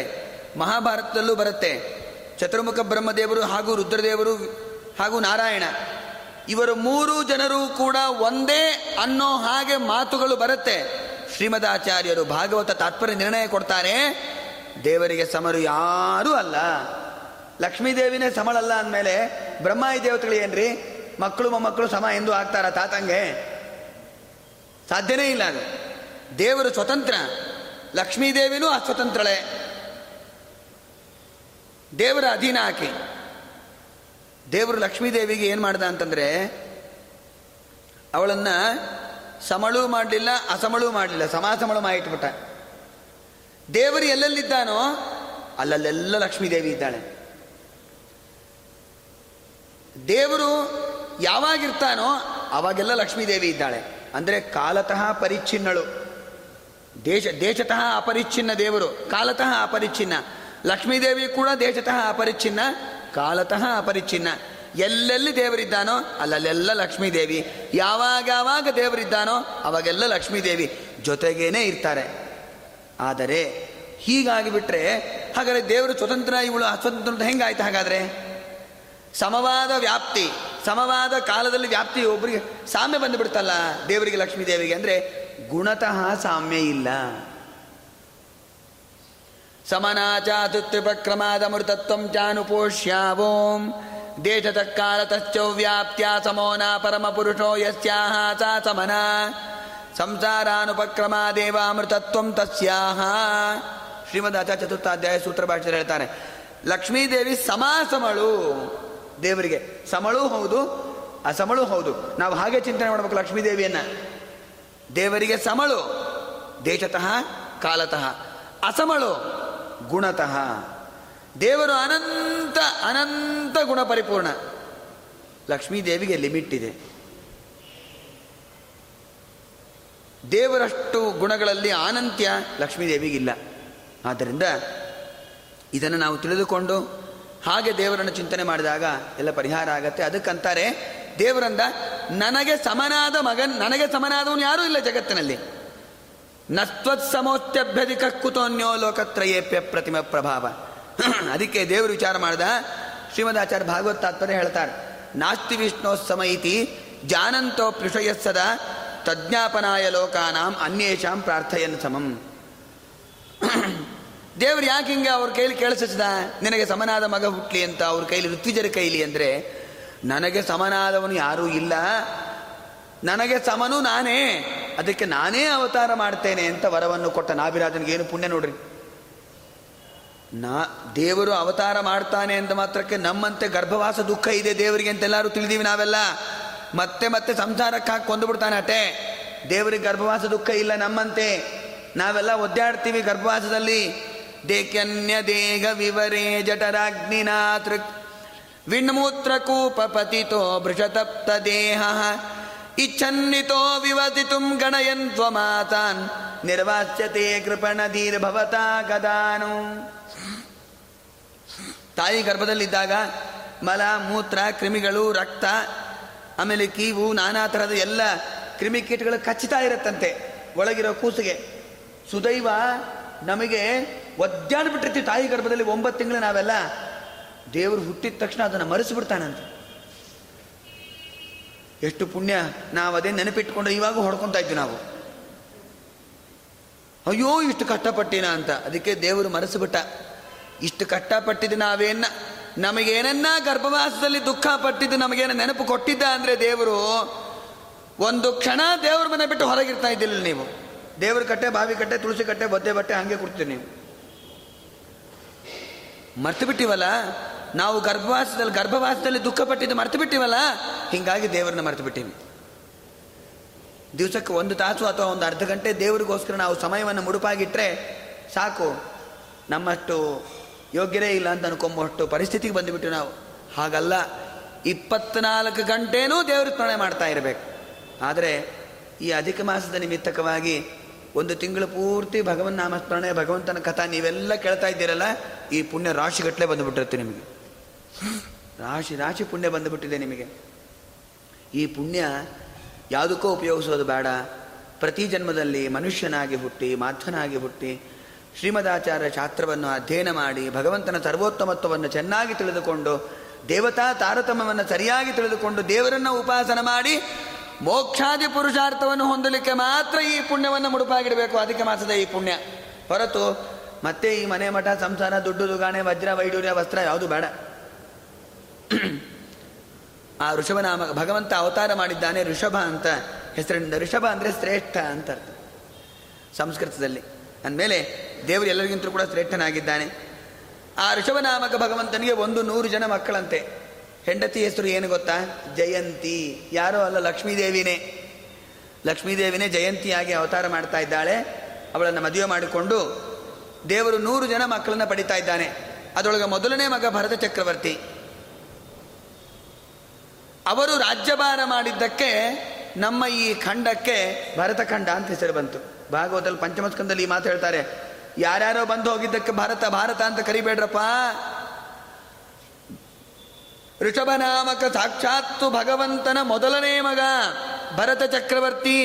ಮಹಾಭಾರತದಲ್ಲೂ ಬರುತ್ತೆ. ಚತುರ್ಮುಖ ಬ್ರಹ್ಮದೇವರು ಹಾಗೂ ರುದ್ರದೇವರು ಹಾಗೂ ನಾರಾಯಣ ಇವರು ಮೂರು ಜನರೂ ಕೂಡ ಒಂದೇ ಅನ್ನೋ ಹಾಗೆ ಮಾತುಗಳು ಬರುತ್ತೆ. ಶ್ರೀಮದಾಚಾರ್ಯರು ಭಾಗವತ ತಾತ್ಪರ್ಯ ನಿರ್ಣಯ ಕೊಡ್ತಾರೆ, ದೇವರಿಗೆ ಸಮರು ಯಾರೂ ಅಲ್ಲ. ಲಕ್ಷ್ಮೀದೇವಿನೇ ಸಮಳಲ್ಲ ಅಂದಮೇಲೆ ಬ್ರಹ್ಮಾದಿ ದೇವತೆಗಳು ಏನ್ರಿ ಮಕ್ಕಳು ಮೊಮ್ಮಕ್ಕಳು ಸಮ ಎಂದು ಆಗ್ತಾರ ತಾತಂಗೆ? ಸಾಧ್ಯನೇ ಇಲ್ಲ. ಅದು ದೇವರು ಸ್ವತಂತ್ರ, ಲಕ್ಷ್ಮೀದೇವಿನೂ ಅಸ್ವತಂತ್ರಳೆ, ದೇವರ ಅಧೀನ ಆಕೆ. ದೇವರು ಲಕ್ಷ್ಮೀದೇವಿಗೆ ಏನು ಮಾಡ್ದ ಅಂತಂದರೆ, ಅವಳನ್ನು ಸಮಳು ಮಾಡಲಿಲ್ಲ, ಅಸಮಳು ಮಾಡಲಿಲ್ಲ, ಸಮಾಸಮಳು ಮಾಡಿಟ್ಬಿಟ್ಟ. ದೇವರು ಎಲ್ಲೆಲ್ಲಿದ್ದಾನೋ ಅಲ್ಲಲ್ಲೆಲ್ಲ ಲಕ್ಷ್ಮೀದೇವಿ ಇದ್ದಾಳೆ. ದೇವರು ಯಾವಾಗಿರ್ತಾನೋ ಅವಾಗೆಲ್ಲ ಲಕ್ಷ್ಮೀದೇವಿ ಇದ್ದಾಳೆ. ಅಂದರೆ ಕಾಲತಃ ಪರಿಚ್ಛಿನ್ನಳು, ದೇಶ ದೇಶತಃ ಅಪರಿಚ್ಛಿನ್ನ ದೇವರು, ಕಾಲತಃ ಅಪರಿಚ್ಛಿನ್ನ. ಲಕ್ಷ್ಮೀದೇವಿ ಕೂಡ ದೇಶತಃ ಅಪರಿಚ್ಛಿನ್ನ, ಕಾಲತಃ ಅಪರಿಚ್ಛಿನ್ನ. ಎಲ್ಲೆಲ್ಲಿ ದೇವರಿದ್ದಾನೋ ಅಲ್ಲಲ್ಲೆಲ್ಲ ಲಕ್ಷ್ಮೀದೇವಿ. ಯಾವಾಗವಾಗ ದೇವರಿದ್ದಾನೋ ಅವಾಗೆಲ್ಲ ಲಕ್ಷ್ಮೀದೇವಿ ಜೊತೆಗೇನೆ ಇರ್ತಾರೆ. ಆದರೆ ಹೀಗಾಗಿಬಿಟ್ರೆ, ಹಾಗಾದರೆ ದೇವರು ಸ್ವತಂತ್ರ, ಇವಳು ಅಸ್ವತಂತ್ರ ಹೆಂಗಾಯ್ತು? ಹಾಗಾದರೆ ಸಮವಾದ ವ್ಯಾಪ್ತಿ, ಸಮವಾದ ಕಾಲದಲ್ಲಿ ವ್ಯಾಪ್ತಿ, ಒಬ್ಬರಿಗೆ ಸಾಮ್ಯ ಬಂದುಬಿಡ್ತಲ್ಲ ದೇವರಿಗೆ ಲಕ್ಷ್ಮೀದೇವಿಗೆ. ಅಂದರೆ ಗುಣತಃ ಸಾಮ್ಯ ಇಲ್ಲ. ಸಮನಾಚಾತುತ್ರಿಪಕ್ರಮಾದ ಮೃತತ್ವ ಚಾನುಪೋಷ್ಯ ಓಂ ದೇಶತ ಕಾಲತಶ್ಚವ್ಯಾಪ್ತ್ಯಾ ಸಮೋನಾ ಪರಮಪುರುಷೋ ಯಸ್ಯಾಹ ಸಾ ಸಮನಾ ಸಂಸಾರಾನುಪಕ್ರಮ ದೇವಾಮೃತತ್ವ ತಸ್ಯಾಹ. ಶ್ರೀಮದಾಚಾರ್ಯ ಚತುರ್ಥಾಧ್ಯಾಯ ಸೂತ್ರ ಭಾಷೆಯಲ್ಲಿ ಹೇಳ್ತಾರೆ, ಲಕ್ಷ್ಮೀದೇವಿ ಸಮಾಸಮಳು. ದೇವರಿಗೆ ಸಮಳೂ ಹೌದು, ಅಸಮಳೂ ಹೌದು. ನಾವು ಹಾಗೆ ಚಿಂತನೆ ಮಾಡಬೇಕು ಲಕ್ಷ್ಮೀದೇವಿಯನ್ನು. ದೇವರಿಗೆ ಸಮಳು ದೇಶತಃ ಕಾಲತಃ, ಅಸಮಳು ಗುಣತಃ. ದೇವರು ಅನಂತ ಅನಂತ ಗುಣ ಪರಿಪೂರ್ಣ, ಲಕ್ಷ್ಮೀದೇವಿಗೆ ಲಿಮಿಟ್ ಇದೆ. ದೇವರಷ್ಟು ಗುಣಗಳಲ್ಲಿ ಆನಂತ್ಯ ಲಕ್ಷ್ಮೀದೇವಿಗಿಲ್ಲ. ಆದ್ದರಿಂದ ಇದನ್ನು ನಾವು ತಿಳಿದುಕೊಂಡು ಹಾಗೆ ದೇವರನ್ನು ಚಿಂತನೆ ಮಾಡಿದಾಗ ಎಲ್ಲ ಪರಿಹಾರ ಆಗತ್ತೆ. ಅದಕ್ಕಂತಾರೆ ದೇವರಂದ, ನನಗೆ ಸಮನಾದ ಮಗನ್, ನನಗೆ ಸಮನಾದವನು ಯಾರೂ ಇಲ್ಲ ಜಗತ್ತಿನಲ್ಲಿ. ನತ್ವತ್ಸಮೋತ್ಯಭ್ಯಧಿಕ ಕುತೋನ್ಯೋ ಲೋಕತ್ರಯೇಪ್ಯ ಪ್ರತಿಮ ಪ್ರಭಾವ. ಅದಕ್ಕೆ ದೇವರು ವಿಚಾರ ಮಾಡಿದ ಶ್ರೀಮದಾಚಾರ್ಯ ಭಾಗವತ್ ತಾತ್ಪರ್ಯ ಹೇಳ್ತಾರೆ. ನಾಸ್ತಿ ವಿಷ್ಣೋ ಸಮೈತಿ ಜಾನಂತೋ ಪೃಷಯಸ್ಸದ ತಜ್ಞಾಪನಾಯ ಲೋಕಾನಾಂ ಅನ್ಯೇಷಾಂ ಪ್ರಾರ್ಥಯನ್ ಸಮಂ. ದೇವ್ರು ಯಾಕೆ ಹಿಂಗೆ ಅವ್ರ ಕೈಲಿ ಕೇಳಿಸಿದ, ನಿನಗೆ ಸಮನಾದ ಮಗ ಹುಟ್ಲಿ ಅಂತ ಅವ್ರ ಕೈಲಿ, ಋತ್ವಿಜರ ಕೈಲಿ. ಅಂದರೆ ನನಗೆ ಸಮನಾದವನು ಯಾರೂ ಇಲ್ಲ, ನನಗೆ ಸಮನು ನಾನೇ, ಅದಕ್ಕೆ ನಾನೇ ಅವತಾರ ಮಾಡ್ತೇನೆ ಅಂತ ವರವನ್ನು ಕೊಟ್ಟ ನಾಭಿರಾಜನಿಗೆ ಏನು ಪುಣ್ಯ ನೋಡ್ರಿ. ನಾ ದೇವರು ಅವತಾರ ಮಾಡ್ತಾನೆ ಅಂತ ಮಾತ್ರಕ್ಕೆ ನಮ್ಮಂತೆ ಗರ್ಭವಾಸ ದುಃಖ ಇದೆ ದೇವರಿಗೆ ಅಂತೆಲ್ಲರೂ ತಿಳಿದೀವಿ ನಾವೆಲ್ಲ. ಮತ್ತೆ ಮತ್ತೆ ಸಂಸಾರಕ್ಕೆ ಹಾಕಿ ಕೊಂದುಬಿಡ್ತಾನೆ ಅಟೆ. ದೇವರಿಗೆ ಗರ್ಭವಾಸ ದುಃಖ ಇಲ್ಲ ನಮ್ಮಂತೆ. ನಾವೆಲ್ಲ ಒದ್ದಾಡ್ತೀವಿ ಗರ್ಭವಾಸದಲ್ಲಿ. ದೇಕ್ಯನ್ಯ ದೇಹ ವಿವರೇ ಜಠರಾಗ್ನಿನಾತೃ ವಿಣ್ಮೂತ್ರ ಕೂಪ ಪತಿತೋ ಭೃಷತಪ್ತ ದೇಹ ಇಚ್ಛನ್ನಿತೋ ವಿವತಿತು ಗಣಯನ್ ತ್ವಮಾತಾನ್ ನಿರ್ವಾಚ್ಯತೆ ಕೃಪಣ ದೀರ್ಭವತಾ ಗದಾನು. ತಾಯಿ ಗರ್ಭದಲ್ಲಿದ್ದಾಗ ಮಲ ಮೂತ್ರ ಕ್ರಿಮಿಗಳು ರಕ್ತ ಆಮೇಲೆ ಕೀವು ನಾನಾ ಥರದ ಎಲ್ಲ ಕ್ರಿಮಿಕೀಟಗಳು ಕಚ್ಚುತ್ತಾ ಇರುತ್ತಂತೆ ಒಳಗಿರೋ ಕೂಸಿಗೆ. ಸುದೈವ ನಮಗೆ ಒದ್ದಾಡ್ಬಿಟ್ಟಿರ್ತೀವಿ ತಾಯಿ ಗರ್ಭದಲ್ಲಿ ಒಂಬತ್ತು ತಿಂಗಳು ನಾವೆಲ್ಲ. ದೇವರು ಹುಟ್ಟಿದ ತಕ್ಷಣ ಅದನ್ನು ಮರೆಸಿಬಿಡ್ತಾನಂತೆ. ಎಷ್ಟು ಪುಣ್ಯ, ನಾವು ಅದೇ ನೆನಪಿಟ್ಕೊಂಡ್ರೆ ಇವಾಗ ಹೊಡ್ಕೊತಾ ಇದ್ವಿ ನಾವು, ಅಯ್ಯೋ ಇಷ್ಟು ಕಷ್ಟಪಟ್ಟಿನ ಅಂತ. ಅದಕ್ಕೆ ದೇವರು ಮರೆಸಿಬಿಟ್ಟ. ಇಷ್ಟು ಕಷ್ಟಪಟ್ಟಿದ್ದು ನಾವೇನ, ನಮಗೇನನ್ನ ಗರ್ಭವಾಸದಲ್ಲಿ ದುಃಖ ಪಟ್ಟಿದ್ದು ನಮಗೇನ ನೆನಪು ಕೊಟ್ಟಿದ್ದ ಅಂದರೆ ದೇವರು ಒಂದು ಕ್ಷಣ ದೇವ್ರ ಮನೆ ಬಿಟ್ಟು ಹೊರಗಿರ್ತಾ ಇದ್ದಿಲ್ಲ ನೀವು. ದೇವ್ರ ಕಟ್ಟೆ, ಬಾವಿ ಕಟ್ಟೆ, ತುಳಸಿ ಕಟ್ಟೆ, ಒದ್ದೆ ಬಟ್ಟೆ ಹಾಗೆ ಕೊಡ್ತೀವಿ ನೀವು. ಮರ್ತು ಬಿಟ್ಟಿವಲ್ಲ ನಾವು ಗರ್ಭವಾಸದಲ್ಲಿ, ಗರ್ಭವಾಸದಲ್ಲಿ ದುಃಖ ಪಟ್ಟಿದ್ದು ಮರ್ತು ಬಿಟ್ಟಿವಲ್ಲ, ಹೀಗಾಗಿ ದೇವರನ್ನ ಮರ್ತು ಬಿಟ್ಟಿವಿ. ದಿವಸಕ್ಕೆ ಒಂದು ತಾಸು ಅಥವಾ ಒಂದು ಅರ್ಧ ಗಂಟೆ ದೇವರಿಗೋಸ್ಕರ ನಾವು ಸಮಯವನ್ನು ಮುಡುಪಾಗಿಟ್ಟರೆ ಸಾಕು, ನಮ್ಮಷ್ಟು ಯೋಗ್ಯರೇ ಇಲ್ಲ ಅಂತ ಅನ್ಕೊಂಬಷ್ಟು ಪರಿಸ್ಥಿತಿಗೆ ಬಂದುಬಿಟ್ಟು ನಾವು. ಹಾಗಲ್ಲ, ಇಪ್ಪತ್ನಾಲ್ಕು ಗಂಟೆನೂ ದೇವ್ರ ಸ್ಮರಣೆ ಮಾಡ್ತಾ ಇರಬೇಕು. ಆದರೆ ಈ ಅಧಿಕ ಮಾಸದ ನಿಮಿತ್ತಕವಾಗಿ ಒಂದು ತಿಂಗಳು ಪೂರ್ತಿ ಭಗವನ್ ನಾಮಸ್ಮರಣೆ, ಭಗವಂತನ ಕಥಾ ನೀವೆಲ್ಲ ಕೇಳ್ತಾ ಇದ್ದೀರಲ್ಲ, ಈ ಪುಣ್ಯ ರಾಶಿಗಟ್ಟಲೆ ಬಂದುಬಿಟ್ಟಿರುತ್ತೆ ನಿಮಗೆ. ರಾಶಿ ರಾಶಿ ಪುಣ್ಯ ಬಂದುಬಿಟ್ಟಿದೆ ನಿಮಗೆ. ಈ ಪುಣ್ಯ ಯಾವುದಕ್ಕೂ ಉಪಯೋಗಿಸೋದು ಬೇಡ. ಪ್ರತಿ ಜನ್ಮದಲ್ಲಿ ಮನುಷ್ಯನಾಗಿ ಹುಟ್ಟಿ, ಮಾಧ್ಯನಾಗಿ ಹುಟ್ಟಿ, ಶ್ರೀಮದಾಚಾರ್ಯ ಶಾಸ್ತ್ರವನ್ನು ಅಧ್ಯಯನ ಮಾಡಿ, ಭಗವಂತನ ಸರ್ವೋತ್ತಮತ್ವವನ್ನು ಚೆನ್ನಾಗಿ ತಿಳಿದುಕೊಂಡು, ದೇವತಾ ತಾರತಮ್ಯವನ್ನು ಸರಿಯಾಗಿ ತಿಳಿದುಕೊಂಡು, ದೇವರನ್ನು ಉಪಾಸನೆ ಮಾಡಿ ಮೋಕ್ಷಾದಿ ಪುರುಷಾರ್ಥವನ್ನು ಹೊಂದಲಿಕ್ಕೆ ಮಾತ್ರ ಈ ಪುಣ್ಯವನ್ನು ಮುಡುಪಾಗಿಡಬೇಕು. ಅದಕ್ಕೆ ಮಾಸದ ಈ ಪುಣ್ಯ ಹೊರತು ಮತ್ತೆ ಈ ಮನೆ ಮಠ, ಸಂಸಾರ, ದುಡ್ಡು, ದುಗಾಣೆ, ವಜ್ರ, ವೈಡೂರ್ಯ, ವಸ್ತ್ರ ಯಾವುದು ಬೇಡ. ಆ ಋಷಭನಾಮ ಭಗವಂತ ಅವತಾರ ಮಾಡಿದ್ದಾನೆ ಋಷಭ ಅಂತ ಹೆಸರಿನಿಂದ. ಋಷಭ ಅಂದರೆ ಶ್ರೇಷ್ಠ ಅಂತ ಅರ್ಥ ಸಂಸ್ಕೃತದಲ್ಲಿ. ಅಂದಮೇಲೆ ದೇವರು ಎಲ್ಲರಿಗಿಂತಲೂ ಕೂಡ ಶ್ರೇಷ್ಠನಾಗಿದ್ದಾನೆ. ಆ ಋಷಭನಾಮಕ ಭಗವಂತನಿಗೆ ಒಂದು ನೂರು ಜನ ಮಕ್ಕಳಂತೆ. ಹೆಂಡತಿ ಹೆಸರು ಏನು ಗೊತ್ತಾ? ಜಯಂತಿ. ಯಾರೋ ಅಲ್ಲ, ಲಕ್ಷ್ಮೀದೇವಿನೇ. ಲಕ್ಷ್ಮೀದೇವಿನೇ ಜಯಂತಿಯಾಗಿ ಅವತಾರ ಮಾಡ್ತಾ ಇದ್ದಾಳೆ. ಅವಳನ್ನು ಮದುವೆ ಮಾಡಿಕೊಂಡು ದೇವರು ನೂರು ಜನ ಮಕ್ಕಳನ್ನು ಪಡಿತಾ ಇದ್ದಾನೆ. ಅದರೊಳಗೆ ಮೊದಲನೇ ಮಗ ಭರತ ಚಕ್ರವರ್ತಿ. ಅವರು ರಾಜ್ಯಭಾರ ಮಾಡಿದ್ದಕ್ಕೆ ನಮ್ಮ ಈ ಖಂಡಕ್ಕೆ ಭರತಖಂಡ ಅಂತ ಹೆಸರು ಬಂತು. ಭಾಗವತದಲ್ಲಿ ಪಂಚಮಸ್ಕಂದಲ್ಲಿ ಈ ಮಾತು ಹೇಳ್ತಾರೆ, ಯಾರ್ಯಾರೋ ಬಂದು ಹೋಗಿದ್ದಕ್ಕೆ ಭಾರತ ಭಾರತ ಅಂತ ಕರಿಬೇಡ್ರಪ್ಪ. ಋಷಭನಾಮಕ ಸಾಕ್ಷಾತ್ತು ಭಗವಂತನ ಮೊದಲನೇ ಮಗ ಭರತ ಚಕ್ರವರ್ತಿ.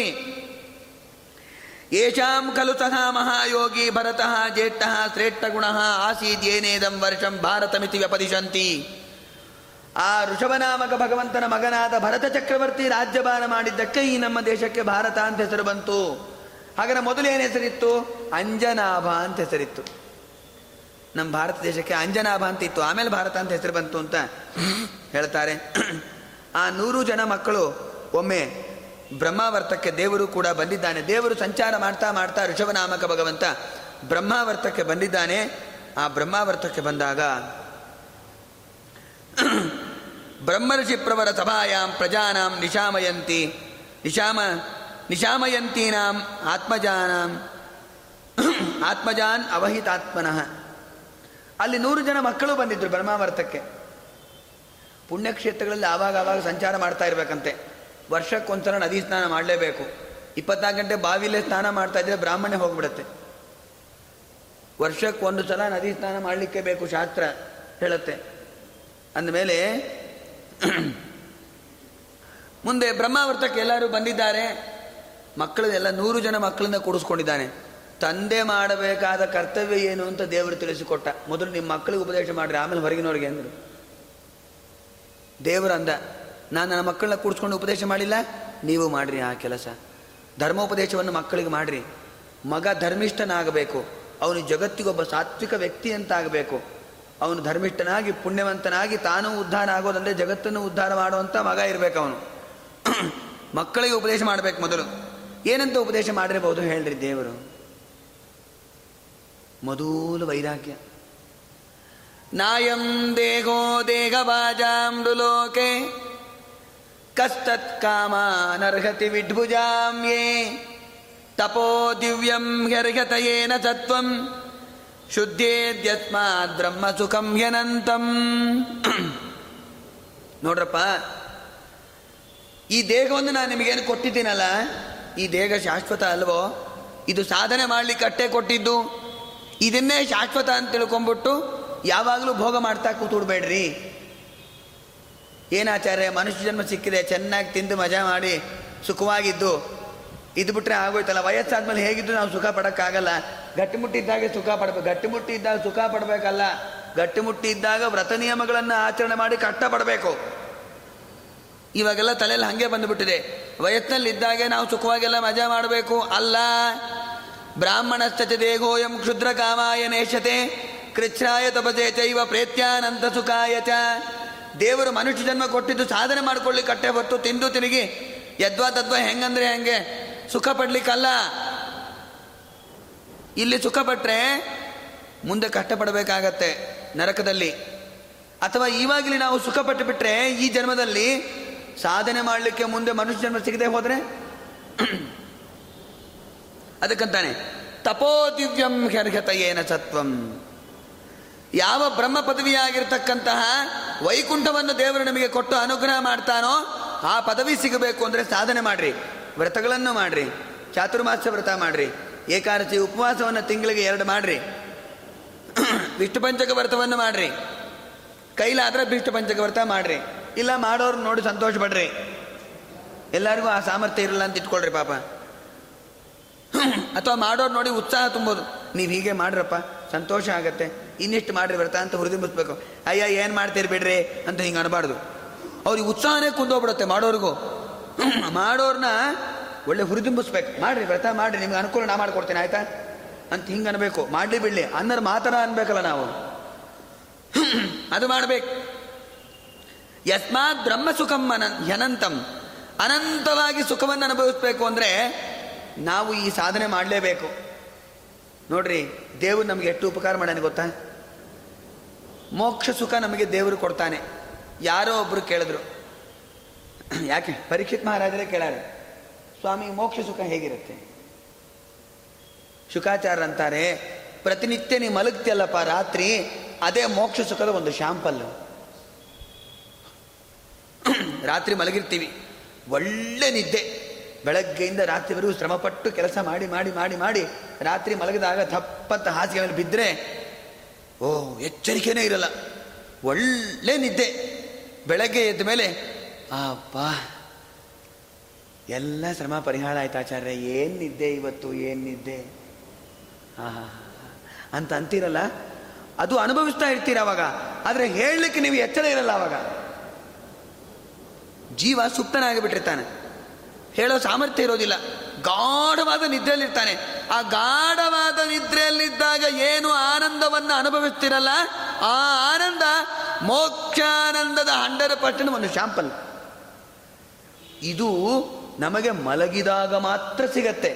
ಯೇಷಾಂ ಖಲು ತಥಾ ಮಹಾಯೋಗಿ ಭರತಃ ಜ್ಯೇಷ್ಠಃ ಶ್ರೇಷ್ಠಗುಣಃ ಆಸೀದ್ಯೇನೇದಂ ವರ್ಷಂ ಭಾರತಮಿತಿ ವ್ಯಪದಿಶಂತಿ. ಆ ಋಷಭನಾಮಕ ಭಗವಂತನ ಮಗನಾದ ಭರತ ಚಕ್ರವರ್ತಿ ರಾಜ್ಯಭಾರ ಮಾಡಿದ್ದಕ್ಕೆ ಈ ನಮ್ಮ ದೇಶಕ್ಕೆ ಭಾರತ ಅಂತ ಹೆಸರು ಬಂತು. ಹಾಗಾದ್ರೆ ಮೊದಲೇನು ಹೆಸರಿತ್ತು? ಅಂಜನಾಭ ಅಂತ ಹೆಸರಿತ್ತು. ನಮ್ಮ ಭಾರತ ದೇಶಕ್ಕೆ ಅಂಜನಾಭ ಅಂತ ಇತ್ತು, ಆಮೇಲೆ ಭಾರತ ಅಂತ ಹೆಸರು ಬಂತು ಅಂತ ಹೇಳ್ತಾರೆ. ಆ ನೂರು ಜನ ಮಕ್ಕಳು ಒಮ್ಮೆ ಬ್ರಹ್ಮಾವರ್ತಕ್ಕೆ ದೇವರು ಕೂಡ ಬಂದಿದ್ದಾನೆ. ದೇವರು ಸಂಚಾರ ಮಾಡ್ತಾ ಮಾಡ್ತಾ ಋಷಭನಾಮಕ ಭಗವಂತ ಬ್ರಹ್ಮಾವರ್ತಕ್ಕೆ ಬಂದಿದ್ದಾನೆ. ಆ ಬ್ರಹ್ಮಾವರ್ತಕ್ಕೆ ಬಂದಾಗ ಬ್ರಹ್ಮರ್ಷಿ ಪ್ರವರ ಸಭಾಯಾಂ ಪ್ರಜಾನಾಂ ನಿಶಾಮಯಂತಿ ನಿಶಾಮ ನಿಶಾಮಯಂತೀನಾಂ ಆತ್ಮಜಾನಾಂ ಆತ್ಮಜಾನ್ ಅವಹಿತಾತ್ಮನಃ. ಅಲ್ಲಿ ನೂರು ಜನ ಮಕ್ಕಳು ಬಂದಿದ್ದರು ಬ್ರಹ್ಮಾವರ್ತಕ್ಕೆ. ಪುಣ್ಯಕ್ಷೇತ್ರಗಳಲ್ಲಿ ಆವಾಗ ಆವಾಗ ಸಂಚಾರ ಮಾಡ್ತಾ ಇರಬೇಕಂತೆ. ವರ್ಷಕ್ಕೊಂದ್ಸಲ ನದಿ ಸ್ನಾನ ಮಾಡಲೇಬೇಕು. ಇಪ್ಪತ್ನಾಲ್ಕು ಗಂಟೆ ಬಾವಿಲೇ ಸ್ನಾನ ಮಾಡ್ತಾ ಇದ್ದರೆ ಬ್ರಾಹ್ಮಣೆ ಹೋಗಿಬಿಡುತ್ತೆ. ವರ್ಷಕ್ಕೊಂದು ಸಲ ನದಿ ಸ್ನಾನ ಮಾಡಲಿಕ್ಕೆ ಬೇಕು, ಶಾಸ್ತ್ರ ಹೇಳುತ್ತೆ. ಅಂದಮೇಲೆ ಮುಂದೆ ಬ್ರಹ್ಮಾವರ್ತಕ್ಕೆ ಎಲ್ಲರೂ ಬಂದಿದ್ದಾರೆ. ಮಕ್ಕಳನ್ನೆಲ್ಲ ನೂರು ಜನ ಮಕ್ಕಳನ್ನ ಕೂಡಿಸ್ಕೊಂಡಿದ್ದಾನೆ. ತಂದೆ ಮಾಡಬೇಕಾದ ಕರ್ತವ್ಯ ಏನು ಅಂತ ದೇವರು ತಿಳಿಸಿಕೊಟ್ಟ. ಮೊದಲು ನಿಮ್ಮ ಮಕ್ಕಳಿಗೆ ಉಪದೇಶ ಮಾಡಿರಿ, ಆಮೇಲೆ ಹೊರಗಿನವ್ರಿಗೆ ಅಂದರು. ದೇವರು ಅಂದ, ನಾನು ನನ್ನ ಮಕ್ಕಳನ್ನ ಕೂಡಿಸ್ಕೊಂಡು ಉಪದೇಶ ಮಾಡಿಲ್ಲ, ನೀವು ಮಾಡಿರಿ ಆ ಕೆಲಸ. ಧರ್ಮೋಪದೇಶವನ್ನು ಮಕ್ಕಳಿಗೆ ಮಾಡಿರಿ. ಮಗ ಧರ್ಮಿಷ್ಠನಾಗಬೇಕು, ಅವನು ಜಗತ್ತಿಗೊಬ್ಬ ಸಾತ್ವಿಕ ವ್ಯಕ್ತಿ ಅಂತಾಗಬೇಕು. ಅವನು ಧರ್ಮಿಷ್ಠನಾಗಿ ಪುಣ್ಯವಂತನಾಗಿ ತಾನೂ ಉದ್ಧಾರ ಆಗೋದಂದರೆ ಜಗತ್ತನ್ನು ಉದ್ಧಾರ ಮಾಡುವಂಥ ಮಗ ಇರಬೇಕು. ಅವನು ಮಕ್ಕಳಿಗೆ ಉಪದೇಶ ಮಾಡಬೇಕು. ಮೊದಲು ಏನಂತ ಉಪದೇಶ ಮಾಡಿರಬಹುದು ಹೇಳ್ರಿ ದೇವರು? ಮೊದಲು ವೈರಾಗ್ಯ. ನಾಯಂ ದೇಗೋ ದೇಗ ಬಾಜಾಂಡುಲೋಕೆ ಕಸ್ತತ್ ಕಾಮ ನರ್ಹತಿ ವಿಡ್ಭುಜಾಮ್ಯೇ ತಪೋ ದಿವ್ಯಂ ಹ್ಯರ್ಘತಯೇನ ತತ್ವಂ ಶುದ್ಧೇದ್ಯಸ್ಮಾದ್ ಬ್ರಹ್ಮ ಸುಖಂ ಯನಂತಂ. ನೋಡ್ರಪ್ಪ, ಈ ದೇಹವನ್ನು ನಾನು ನಿಮಗೇನು ಕೊಟ್ಟಿದ್ದೀನಲ್ಲ, ಈ ದೇಹ ಶಾಶ್ವತ ಅಲ್ವೋ? ಇದು ಸಾಧನೆ ಮಾಡಲಿಕ್ಕೆ ಅಟ್ಟೆ ಕೊಟ್ಟಿದ್ದು. ಇದನ್ನೇ ಶಾಶ್ವತ ಅಂತ ತಿಳ್ಕೊಂಬಿಟ್ಟು ಯಾವಾಗಲೂ ಭೋಗ ಮಾಡ್ತಾ ಕೂತ್ಬಿಡ್ಬೇಡ್ರಿ. ಏನಾಚಾರ್ಯ, ಮನುಷ್ಯ ಜನ್ಮ ಸಿಕ್ಕಿದೆ, ಚೆನ್ನಾಗಿ ತಿಂದು ಮಜಾ ಮಾಡಿ ಸುಖವಾಗಿದ್ದು ಇದು ಬಿಟ್ಟರೆ ಆಗೋಯ್ತಲ್ಲ. ವಯಸ್ಸಾದ್ಮೇಲೆ ಹೇಗಿದ್ದು ನಾವು ಸುಖ ಪಡೋಕ್ಕಾಗಲ್ಲ. ಗಟ್ಟಿಮುಟ್ಟಿದ್ದಾಗೆ ಸುಖ ಪಡಬೇಕು. ಗಟ್ಟಿಮುಟ್ಟಿ ಇದ್ದಾಗ ಸುಖ ಪಡಬೇಕಲ್ಲ, ಗಟ್ಟಿಮುಟ್ಟಿ ಇದ್ದಾಗ ವ್ರತ ನಿಯಮಗಳನ್ನು ಆಚರಣೆ ಮಾಡಿ ಕಷ್ಟಪಡಬೇಕು. ಇವಾಗೆಲ್ಲ ತಲೆಯಲ್ಲಿ ಹಾಗೆ ಬಂದುಬಿಟ್ಟಿದೆ, ವಯಸ್ಸಿನಲ್ಲಿದ್ದಾಗೆ ನಾವು ಸುಖವಾಗೆಲ್ಲ ಮಜಾ ಮಾಡಬೇಕು ಅಲ್ಲ. ಬ್ರಾಹ್ಮಣಸ್ತತೆ ದೇಗೋಯಂ ಕ್ಷುದ್ರ ಕಾಮಾಯ ನೇಷತೆ ಕೃಚ್ಛಾಯ ತಪಸೇ ಚೈವ ಪ್ರೇತ್ಯಾನಂತ ಸುಖಾಯ ಚ. ದೇವರು ಮನುಷ್ಯ ಜನ್ಮ ಕೊಟ್ಟಿದ್ದು ಸಾಧನೆ ಮಾಡ್ಕೊಳ್ಳಿ ಕಟ್ಟೆ ಹೊತ್ತು ತಿಂದು ತಿರುಗಿ ಯದ್ವಾ ತದ್ವಾ ಹೆಂಗಂದ್ರೆ ಹೆಂಗೆ ಸುಖ ಪಡ್ಲಿಕ್ಕಲ್ಲ. ಇಲ್ಲಿ ಸುಖ ಪಟ್ಟರೆ ಮುಂದೆ ಕಷ್ಟಪಡಬೇಕಾಗತ್ತೆ ನರಕದಲ್ಲಿ. ಅಥವಾ ಇವಾಗಲಿ ನಾವು ಸುಖ ಪಟ್ಟು ಬಿಟ್ಟರೆ ಈ ಜನ್ಮದಲ್ಲಿ ಸಾಧನೆ ಮಾಡಲಿಕ್ಕೆ ಮುಂದೆ ಮನುಷ್ಯ ಜನ್ಮ ಸಿಗದೆ ಹೋದರೆ ಅದಕ್ಕಂತಾನೆ ತಪೋ ದಿವ್ಯಂ ಹ್ಯರ್ಹತಯೇನ ಸತ್ವಂ. ಯಾವ ಬ್ರಹ್ಮ ಪದವಿಯಾಗಿರ್ತಕ್ಕಂತಹ ವೈಕುಂಠವನ್ನು ದೇವರು ನಮಗೆ ಕೊಟ್ಟು ಅನುಗ್ರಹ ಮಾಡ್ತಾನೋ ಆ ಪದವಿ ಸಿಗಬೇಕು ಅಂದರೆ ಸಾಧನೆ ಮಾಡಿರಿ, ವ್ರತಗಳನ್ನು ಮಾಡಿರಿ, ಚಾತುರ್ಮಾಸ್ಯ ವ್ರತ ಮಾಡಿರಿ, ಏಕಾದಶಿ ಉಪವಾಸವನ್ನು ತಿಂಗಳಿಗೆ ಎರಡು ಮಾಡಿರಿ, ವಿಷ್ಣು ಪಂಚಕ ವ್ರತವನ್ನು ಮಾಡಿರಿ, ಕೈಲಾದರೆ ವಿಷ್ಣು ಪಂಚಕ ವ್ರತ ಮಾಡಿರಿ. ಇಲ್ಲ ಮಾಡೋರು ನೋಡಿ ಸಂತೋಷ ಪಡ್ರಿ. ಎಲ್ಲರಿಗೂ ಆ ಸಾಮರ್ಥ್ಯ ಇರಲ್ಲ ಅಂತ ಇಟ್ಕೊಳ್ರಿ ಪಾಪ. ಅಥವಾ ಮಾಡೋರು ನೋಡಿ ಉತ್ಸಾಹ ತುಂಬೋದು, ನೀವು ಹೀಗೆ ಮಾಡ್ರಪ್ಪ ಸಂತೋಷ ಆಗತ್ತೆ, ಇನ್ನಿಷ್ಟು ಮಾಡಿರಿ ವ್ರತ ಅಂತ ಹುರಿದುಂಬಿಸ್ಬೇಕು. ಅಯ್ಯ ಏನು ಮಾಡ್ತೀರಿ ಬಿಡ್ರಿ ಅಂತ ಹಿಂಗೆ ಅನ್ಬಾರ್ದು. ಅವ್ರಿಗೆ ಉತ್ಸಾಹನೇ ಕುಂದೋಗ್ಬಿಡುತ್ತೆ. ಮಾಡೋರಿಗೂ ಮಾಡೋರನ್ನ ಒಳ್ಳೆ ಹುರಿದುಂಬಿಸ್ಬೇಕು. ಮಾಡಿರಿ ವ್ರತ ಮಾಡಿರಿ, ನಿಮ್ಗೆ ಅನುಕೂಲ ನಾ ಮಾಡಿಕೊಡ್ತೀನಿ ಆಯಿತಾ ಅಂತ ಹಿಂಗೆ ಅನ್ಬೇಕು. ಮಾಡಲಿ ಬಿಡಲಿ ಅನ್ನೋರು ಮಾತ್ರ ಅನ್ಬೇಕಲ್ಲ ನಾವು, ಅದು ಮಾಡಬೇಕು. ಯಸ್ಮಾತ್ ಬ್ರಹ್ಮ ಸುಖಂ ಅನ ಅನಂತಂ. ಅನಂತವಾಗಿ ಸುಖವನ್ನು ಅನುಭವಿಸ್ಬೇಕು ಅಂದರೆ ನಾವು ಈ ಸಾಧನೆ ಮಾಡಲೇಬೇಕು. ನೋಡ್ರಿ, ದೇವರು ನಮಗೆ ಎಷ್ಟು ಉಪಕಾರ ಮಾಡ್ಯಾನೆ ಗೊತ್ತಾ? ಮೋಕ್ಷ ಸುಖ ನಮಗೆ ದೇವರು ಕೊಡ್ತಾನೆ. ಯಾರೋ ಒಬ್ಬರು ಕೇಳಿದ್ರು, ಯಾಕೆ ಪರೀಕ್ಷಿತ್ ಮಹಾರಾಜರೇ ಕೇಳಾರೆ, ಸ್ವಾಮಿ ಮೋಕ್ಷ ಸುಖ ಹೇಗಿರುತ್ತೆ? ಶುಕಾಚಾರ್ಯ ಅಂತಾರೆ, ಪ್ರತಿನಿತ್ಯ ನೀವು ಮಲಗ್ತಿಯಲ್ಲಪ್ಪ ರಾತ್ರಿ, ಅದೇ ಮೋಕ್ಷ ಸುಖದ ಒಂದು ಶಾಂಪಲ್ಲು. ರಾತ್ರಿ ಮಲಗಿರ್ತೀವಿ, ಒಳ್ಳೆ ನಿದ್ದೆ, ಬೆಳಗ್ಗೆಯಿಂದ ರಾತ್ರಿವರೆಗೂ ಶ್ರಮಪಟ್ಟು ಕೆಲಸ ಮಾಡಿ ಮಾಡಿ ಮಾಡಿ ಮಾಡಿ ರಾತ್ರಿ ಮಲಗಿದಾಗ ತಪ್ಪತ್ತ ಹಾಸಿಗೆ ಮೇಲೆ ಬಿದ್ದರೆ ಓ ಎಚ್ಚರಿಕೆನೇ ಇರಲ್ಲ, ಒಳ್ಳೆ ನಿದ್ದೆ. ಬೆಳಗ್ಗೆ ಎದ್ದ ಮೇಲೆ ಅಪ್ಪ ಎಲ್ಲ ಶ್ರಮ ಪರಿಹಾರ ಆಯ್ತು ಆಚಾರ್ಯ, ಏನು ನಿದ್ದೆ ಇವತ್ತು, ಏನು ನಿದ್ದೆ ಆಹಾ ಅಂತ ಅಂತೀರಲ್ಲ, ಅದು ಅನುಭವಿಸ್ತಾ ಇರ್ತೀರ ಅವಾಗ. ಆದರೆ ಹೇಳಲಿಕ್ಕೆ ನೀವು ಎಚ್ಚರ ಇರಲ್ಲ. ಅವಾಗ ಜೀವ ಸುಪ್ತನಾಗಿಬಿಟ್ಟಿರ್ತಾನೆ, ಹೇಳೋ ಸಾಮರ್ಥ್ಯ ಇರೋದಿಲ್ಲ, ಗಾಢವಾದ ನಿದ್ರೆಯಲ್ಲಿರ್ತಾನೆ. ಆ ಗಾಢವಾದ ನಿದ್ರೆಯಲ್ಲಿದ್ದಾಗ ಏನು ಆನಂದವನ್ನು ಅನುಭವಿಸ್ತಿರಲ್ಲ, ಆ ಆನಂದ ಮೋಕ್ಷಾನಂದದ ಹಂಡ್ರೆಡ್ ಪರ್ಸೆಂಟ್ ಒಂದು ಶಾಂಪಲ್. ಇದು ನಮಗೆ ಮಲಗಿದಾಗ ಮಾತ್ರ ಸಿಗತ್ತೆ.